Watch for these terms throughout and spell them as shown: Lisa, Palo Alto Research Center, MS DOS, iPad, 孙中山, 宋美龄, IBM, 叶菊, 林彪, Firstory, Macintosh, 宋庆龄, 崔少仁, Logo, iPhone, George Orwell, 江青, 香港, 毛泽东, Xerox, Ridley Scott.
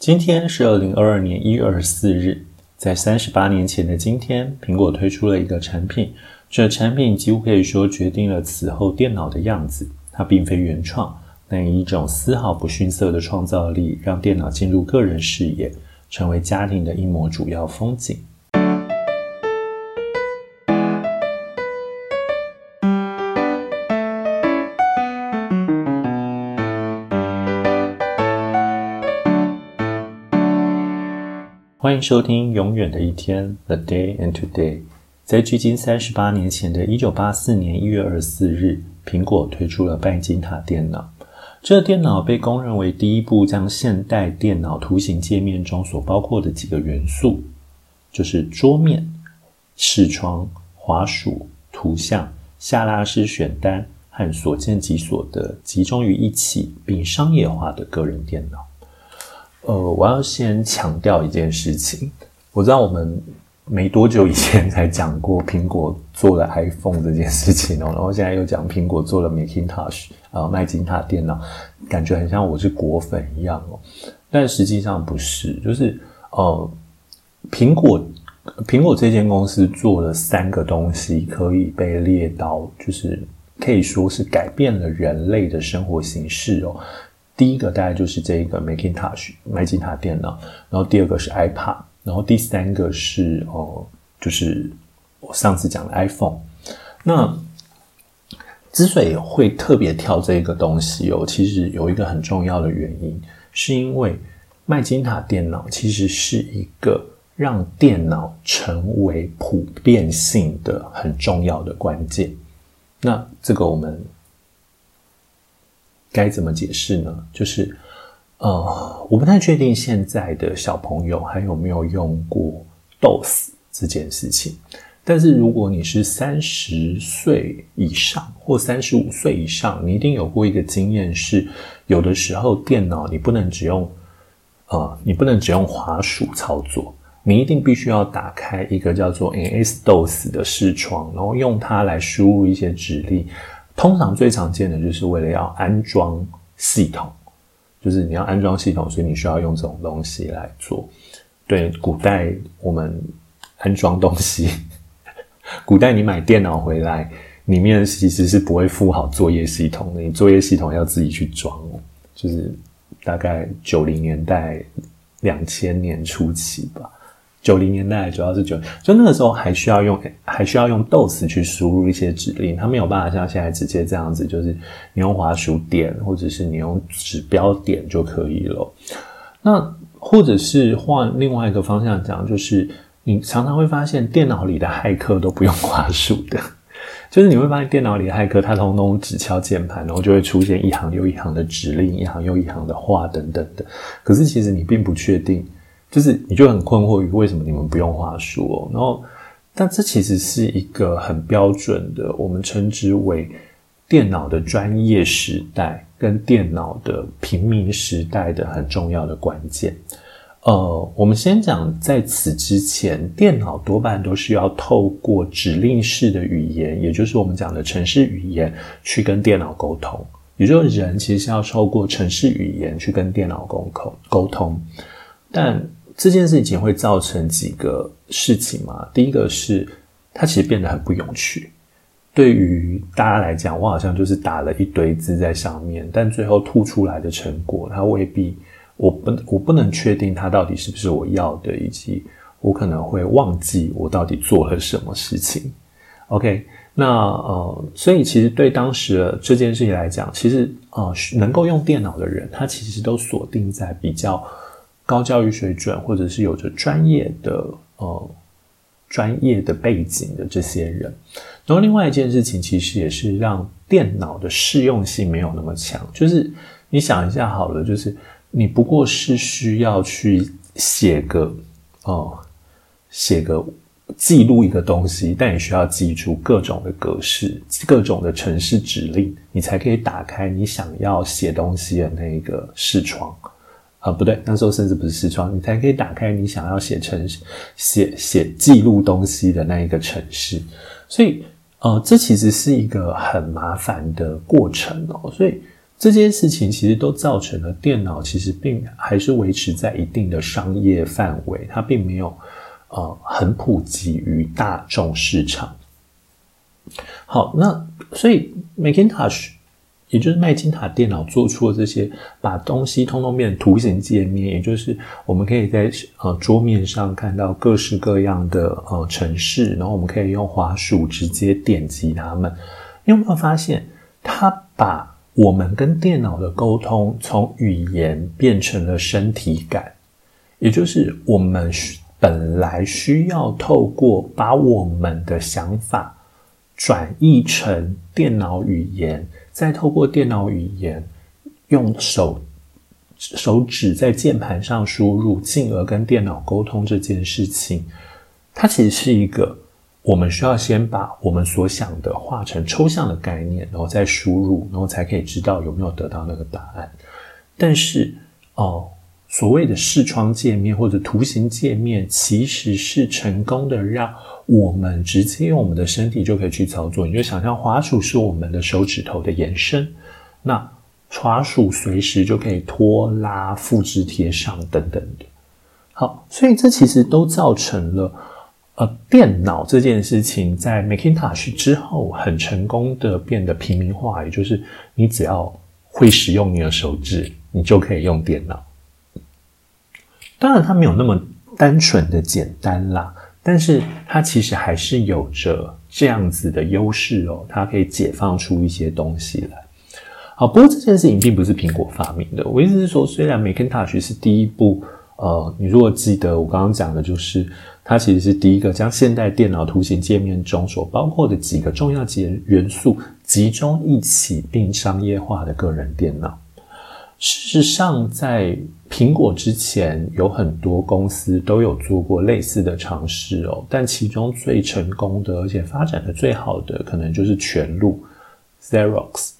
今天是2022年1月24日，在38年前的今天，苹果推出了一个产品，这产品几乎可以说决定了此后电脑的样子。它并非原创，但以一种丝毫不逊色的创造力，让电脑进入个人视野，成为家庭的一抹主要风景。欢迎收听永远的一天 The Day and Today。 在距今38年前的1984年1月24日，苹果推出了拜金塔电脑。这电脑被公认为第一部将现代电脑图形界面中所包括的几个元素，就是桌面、视窗、滑鼠、图像、下拉式选单和所见即所得集中于一起并商业化的个人电脑。我要先强调一件事情，我知道我们没多久以前才讲过苹果做了 iPhone 这件事情哦，然后现在又讲苹果做了 Macintosh 麦金塔电脑，感觉很像我是果粉一样哦，但实际上不是，就是苹果这间公司做了三个东西可以被列到，就是可以说是改变了人类的生活形式哦。第一个大概就是这个 Macintosh 麦金塔电脑，然后第二个是 iPad， 然后第三个是就是我上次讲的 iPhone。 那之所以会特别挑这个东西哦，其实有一个很重要的原因，是因为麦金塔电脑其实是一个让电脑成为普遍性的很重要的关键。那这个我们该怎么解释呢？就是我不太确定现在的小朋友还有没有用过 DOS 这件事情，但是如果你是30岁以上或35岁以上，你一定有过一个经验，是有的时候电脑你不能只用滑鼠操作，你一定必须要打开一个叫做 MS DOS 的视窗，然后用它来输入一些指令。通常最常见的就是为了要安装系统，就是你要安装系统，所以你需要用这种东西来做。对，古代我们安装东西，古代你买电脑回来，里面其实是不会附好作业系统的，你作业系统要自己去装，就是大概90年代2000年初期吧。90年代主要是90，就那个时候还需要用 DOS 去输入一些指令，它没有办法像现在直接这样子，就是你用滑鼠点或者是你用指标点就可以了。那或者是换另外一个方向讲，就是你常常会发现电脑里的骇客都不用滑鼠的，就是你会发现电脑里的骇客他通通只敲键盘，然后就会出现一行又一行的指令，一行又一行的话等等的。可是其实你并不确定，就是你就很困惑于为什么你们不用话术哦。然后但这其实是一个很标准的，我们称之为电脑的专业时代跟电脑的平民时代的很重要的关键。我们先讲在此之前，电脑多半都是要透过指令式的语言，也就是我们讲的程式语言去跟电脑沟通。也就是人其实要透过程式语言去跟电脑沟通。但这件事情会造成几个事情嘛？第一个是它其实变得很不有趣，对于大家来讲，我好像就是打了一堆字在上面，但最后吐出来的成果，它未必，我不能确定它到底是不是我要的，以及我可能会忘记我到底做了什么事情。OK， 那所以其实对当时的这件事情来讲，其实能够用电脑的人，他其实都锁定在比较高教育水准或者是有着专业的背景的这些人。然后另外一件事情其实也是让电脑的适用性没有那么强，就是你想一下好了，就是你不过是需要去写个记录一个东西，但你需要记住各种的格式、各种的程式指令，你才可以打开你想要写东西的那个视窗。不对，那时候甚至不是视窗，你才可以打开你想要写记录东西的那一个程式。所以这其实是一个很麻烦的过程哦。所以这件事情其实都造成了电脑其实并还是维持在一定的商业范围，它并没有很普及于大众市场。好，那所以 Macintosh 也就是麦金塔电脑做出的这些，把东西通通变成图形界面，也就是我们可以在桌面上看到各式各样的程式，然后我们可以用滑鼠直接点击它们。你有没有发现，它把我们跟电脑的沟通从语言变成了身体感？也就是我们本来需要透过把我们的想法转译成电脑语言，再透过电脑语言用手指在键盘上输入，进而跟电脑沟通这件事情，它其实是一个我们需要先把我们所想的化成抽象的概念，然后再输入，然后才可以知道有没有得到那个答案。但是所谓的视窗界面或者图形界面，其实是成功的让我们直接用我们的身体就可以去操作。你就想象滑鼠是我们的手指头的延伸，那滑鼠随时就可以拖拉、复制、贴上等等的。好，所以这其实都造成了电脑这件事情在 Macintosh 之后很成功的变得平民化，也就是你只要会使用你的手指，你就可以用电脑。当然它没有那么单纯的简单啦，但是它其实还是有着这样子的优势哦，它可以解放出一些东西来。好，不过这件事情并不是苹果发明的，我意思是说，虽然 Macintosh 是第一部你如果记得我刚刚讲的，就是它其实是第一个将现代电脑图形界面中所包括的几个重要元素集中一起并商业化的个人电脑。事实上在苹果之前有很多公司都有做过类似的尝试哦，但其中最成功的而且发展的最好的可能就是全录 Xerox。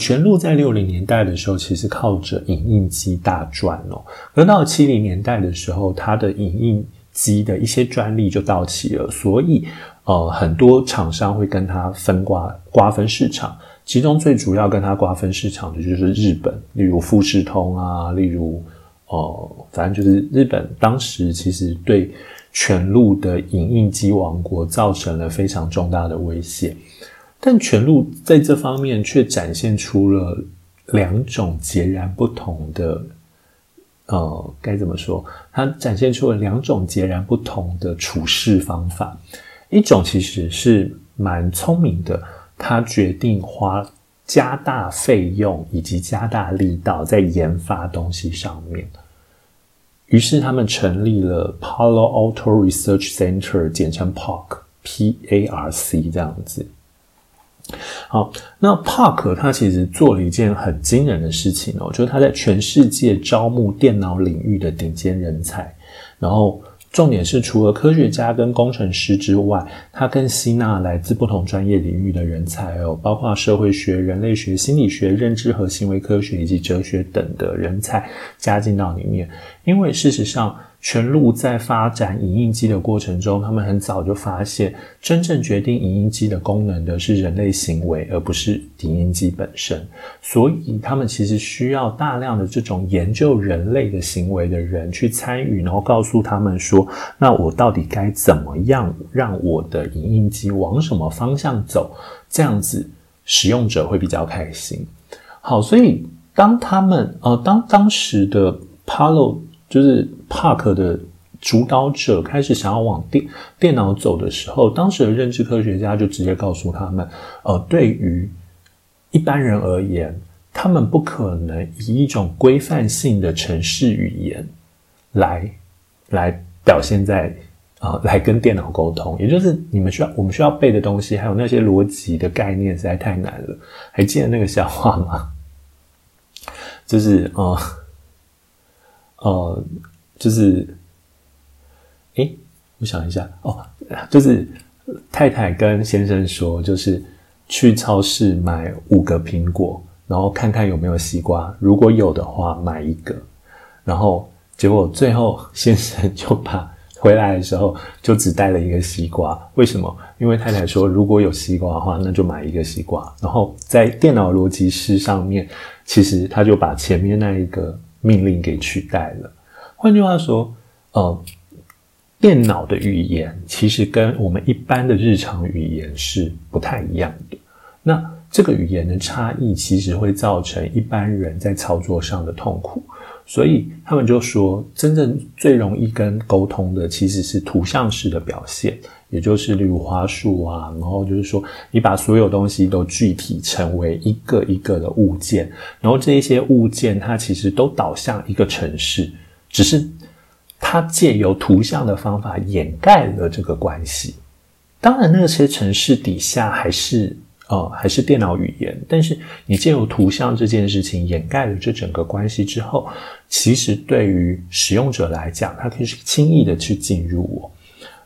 全录在60年代的时候其实靠着影印机大赚哦，而到70年代的时候它的影印机的一些专利就到期了，所以很多厂商会跟它瓜分市场，其中最主要跟它瓜分市场的就是日本，例如富士通啊，例如反正就是日本当时其实对全录的影印机王国造成了非常重大的威胁。但全录在这方面却展现出了两种截然不同的该怎么说，它展现出了两种截然不同的处事方法。一种其实是蛮聪明的，它决定加大费用以及加大力道在研发东西上面，于是他们成立了 Palo Alto Research Center， 简称 PARC P-A-R-C 这样子。好，那 PARC 他其实做了一件很惊人的事情哦，就是他在全世界招募电脑领域的顶尖人才，然后重点是除了科学家跟工程师之外，他更吸纳来自不同专业领域的人才哦，包括社会学、人类学、心理学、认知和行为科学以及哲学等的人才加进到里面。因为事实上全录在发展影印机的过程中，他们很早就发现真正决定影印机的功能的是人类行为，而不是影印机本身，所以他们其实需要大量的这种研究人类的行为的人去参与，然后告诉他们说，那我到底该怎么样让我的影印机往什么方向走，这样子使用者会比较开心。好，所以当他们当时的 Palo 就是 PARC 的主导者开始想要往电脑走的时候，当时的认知科学家就直接告诉他们，对于一般人而言，他们不可能以一种规范性的程式语言来表现在来跟电脑沟通，也就是我们需要背的东西，还有那些逻辑的概念实在太难了。还记得那个笑话吗？就是我想一下就是太太跟先生说，就是去超市买5个苹果，然后看看有没有西瓜，如果有的话买1个，然后结果最后先生就把回来的时候就只带了一个西瓜，为什么？因为太太说如果有西瓜的话那就买一个西瓜。然后在电脑逻辑师上面其实他就把前面那一个命令给取代了。换句话说电脑的语言其实跟我们一般的日常语言是不太一样的。那这个语言的差异其实会造成一般人在操作上的痛苦。所以他们就说真正最容易跟沟通的其实是图像式的表现，也就是例如花束啊，然后就是说你把所有东西都具体成为一个一个的物件，然后这一些物件它其实都导向一个程式，只是它借由图像的方法掩盖了这个关系。当然那些程式底下还是电脑语言，但是你借由图像这件事情掩盖了这整个关系之后，其实对于使用者来讲他可以轻易的去进入我。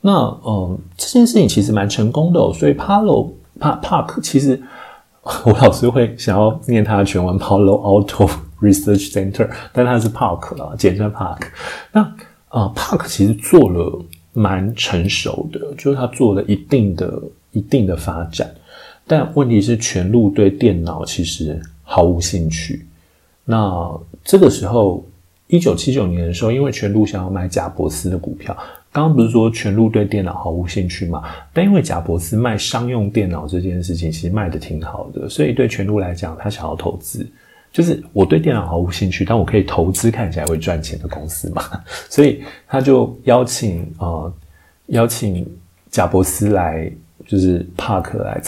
那这件事情其实蛮成功的所以 Park 其实我老是会想要念他的全文 Palo Alto Research Center， 但他是 Park 啦，简称 Park。 那Park 其实做了蛮成熟的，就是他做了一定的发展，但问题是全路对电脑其实毫无兴趣。那这个时候1979年的时候，因为全路想要买贾伯斯的股票，刚刚不是说全路对电脑毫无兴趣嘛？但因为贾伯斯卖商用电脑这件事情其实卖得挺好的，所以对全路来讲他想要投资，就是我对电脑毫无兴趣，但我可以投资看起来会赚钱的公司嘛，所以他就邀请贾伯斯来，就是 Park 来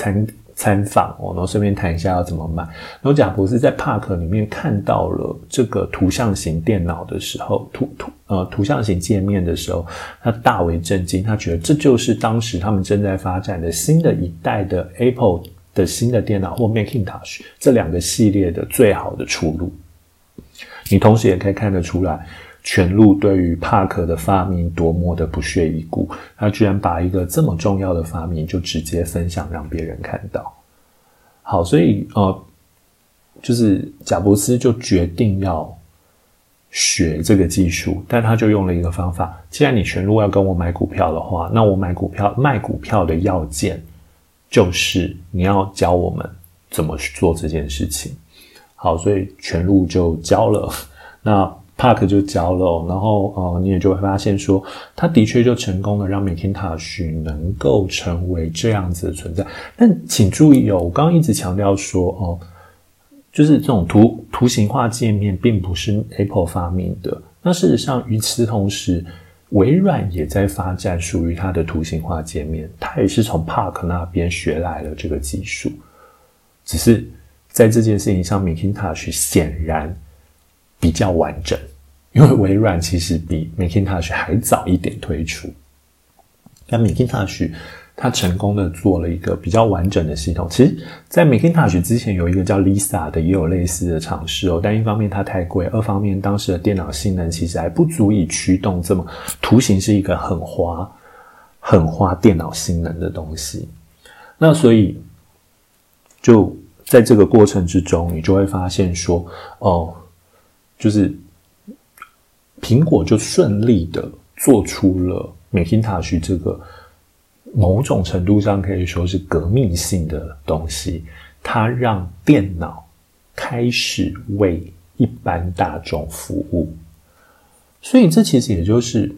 参访然后顺便谈一下要怎么买。然后贾伯斯在 Park 里面看到了这个图像型电脑的时候，图像型界面的时候，他大为震惊，他觉得这就是当时他们正在发展的新的一代的 Apple 的新的电脑或 Macintosh 这两个系列的最好的出路。你同时也可以看得出来全路对于帕克的发明多么的不屑一顾，他居然把一个这么重要的发明就直接分享让别人看到。好，所以就是贾伯斯就决定要学这个技术，但他就用了一个方法，既然你全路要跟我买股票的话，那我卖股票的要件就是你要教我们怎么去做这件事情。好，所以全路就教了，那Park 就教了，然后你也就会发现说他的确就成功了让 Macintosh 能够成为这样子的存在。但请注意我刚刚一直强调说就是这种图形化界面并不是 Apple 发明的。那事实上与此同时微软也在发展属于它的图形化界面，它也是从 Park 那边学来了这个技术。只是在这件事情上 Macintosh 显然比较完整，因为微软其实比 Macintosh 还早一点推出，但 Macintosh 它成功的做了一个比较完整的系统。其实在 Macintosh 之前有一个叫 Lisa 的也有类似的尝试但一方面它太贵，二方面当时的电脑性能其实还不足以驱动这么图形是一个很花电脑性能的东西。那所以就在这个过程之中你就会发现说就是苹果就顺利的做出了 Macintosh 这个某种程度上可以说是革命性的东西，它让电脑开始为一般大众服务。所以这其实也就是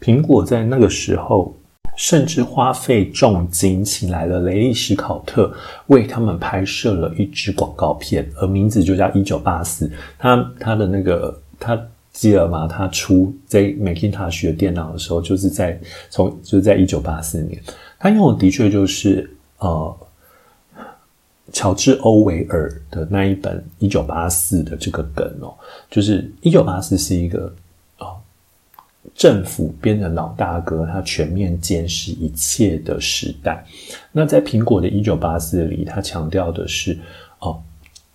苹果在那个时候甚至花费重金请来了雷利史考特为他们拍摄了一支广告片，而名字就叫1984。他记得吗？他出在 Macintosh 的电脑的时候就是在1984年。他用的的确就是乔治欧维尔的那一本1984的这个梗就是1984是一个政府变成老大哥，他全面监视一切的时代。那在苹果的1984里，他强调的是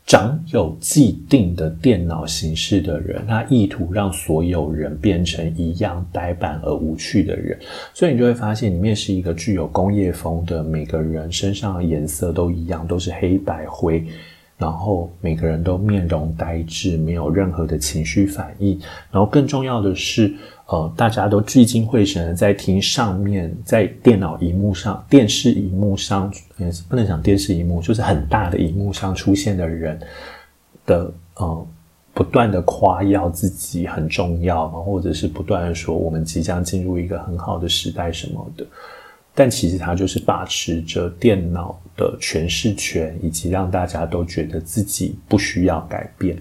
掌有既定的电脑形式的人，他意图让所有人变成一样呆板而无趣的人。所以你就会发现里面是一个具有工业风的，每个人身上的颜色都一样，都是黑白灰，然后每个人都面容呆滞，没有任何的情绪反应。然后更重要的是大家都聚精会神的在听上面，在电脑荧幕上、电视荧幕上，不能讲电视荧幕，就是很大的荧幕上出现的人的不断的夸耀自己很重要，或者是不断的说我们即将进入一个很好的时代什么的，但其实它就是把持着电脑的诠释权，以及让大家都觉得自己不需要改变。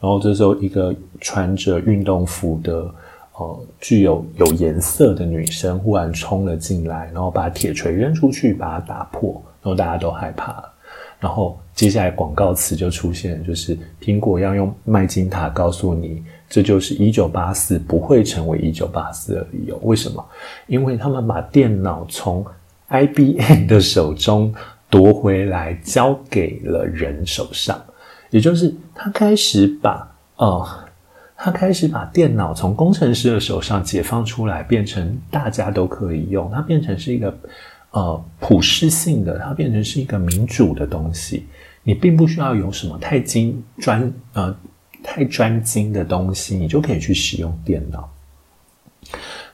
然后这时候一个穿着运动服的具有颜色的女生忽然冲了进来，然后把铁锤扔出去，把它打破，然后大家都害怕了。然后接下来广告词就出现，就是苹果要用麦金塔告诉你，这就是1984不会成为1984的理由。为什么？因为他们把电脑从 IBM 的手中夺回来，交给了人手上。也就是他开始把电脑从工程师的手上解放出来，变成大家都可以用，它变成是一个普适性的，它变成是一个民主的东西。你并不需要有什么太专精的东西，你就可以去使用电脑。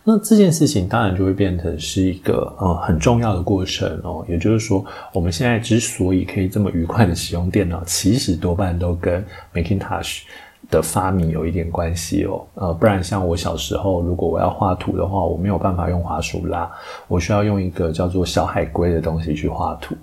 那这件事情当然就会变成是一个很重要的过程哦。也就是说，我们现在之所以可以这么愉快的使用电脑，其实多半都跟 Macintosh 的发明有一点关系哦。不然像我小时候，如果我要画图的话，我没有办法用滑鼠拉，我需要用一个叫做小海龟的东西去画图。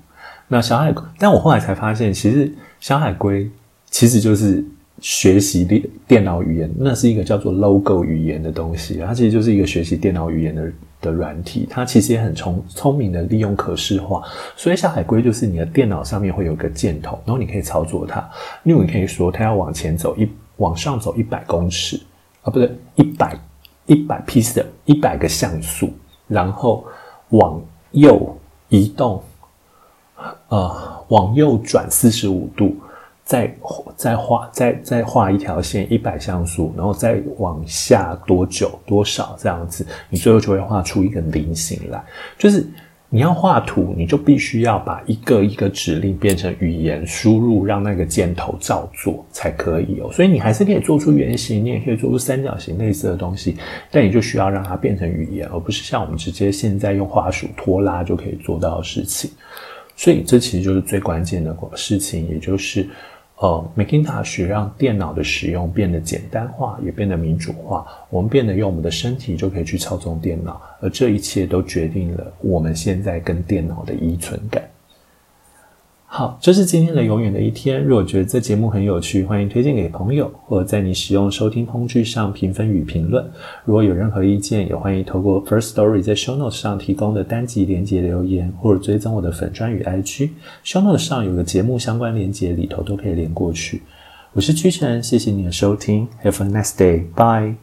那小海龟，但我后来才发现，其实小海龟其实就是学习电脑语言，那是一个叫做 Logo 语言的东西，它其实就是一个学习电脑语言的软体，它其实也很聪明的利用可视化，所以小海龟就是你的电脑上面会有个箭头，然后你可以操作它，例如你可以说它要往前走往上走100公尺啊，不对，100 pixel 100个像素，然后往右移动，往右转45度。再画一条线100像素，然后再往下多久多少这样子，你最后就会画出一个菱形来。就是你要画图，你就必须要把一个一个指令变成语言输入，让那个箭头照做才可以哦。所以你还是可以做出圆形，你也可以做出三角形类似的东西，但你就需要让它变成语言，而不是像我们直接现在用滑鼠拖拉就可以做到的事情。所以这其实就是最关键的事情，也就是Macintosh 让电脑的使用变得简单化，也变得民主化，我们变得用我们的身体就可以去操纵电脑，而这一切都决定了我们现在跟电脑的依存感。好，这是今天的永远的一天。如果觉得这节目很有趣，欢迎推荐给朋友，或者在你使用收听工具上评分与评论。如果有任何意见，也欢迎透过 Firstory 在 Show Notes 上提供的单集连结留言，或者追踪我的粉专与 IG。Show Notes 上有个节目相关连结，里头都可以连过去。我是屈臣，谢谢你的收听 ，Have a nice day，bye。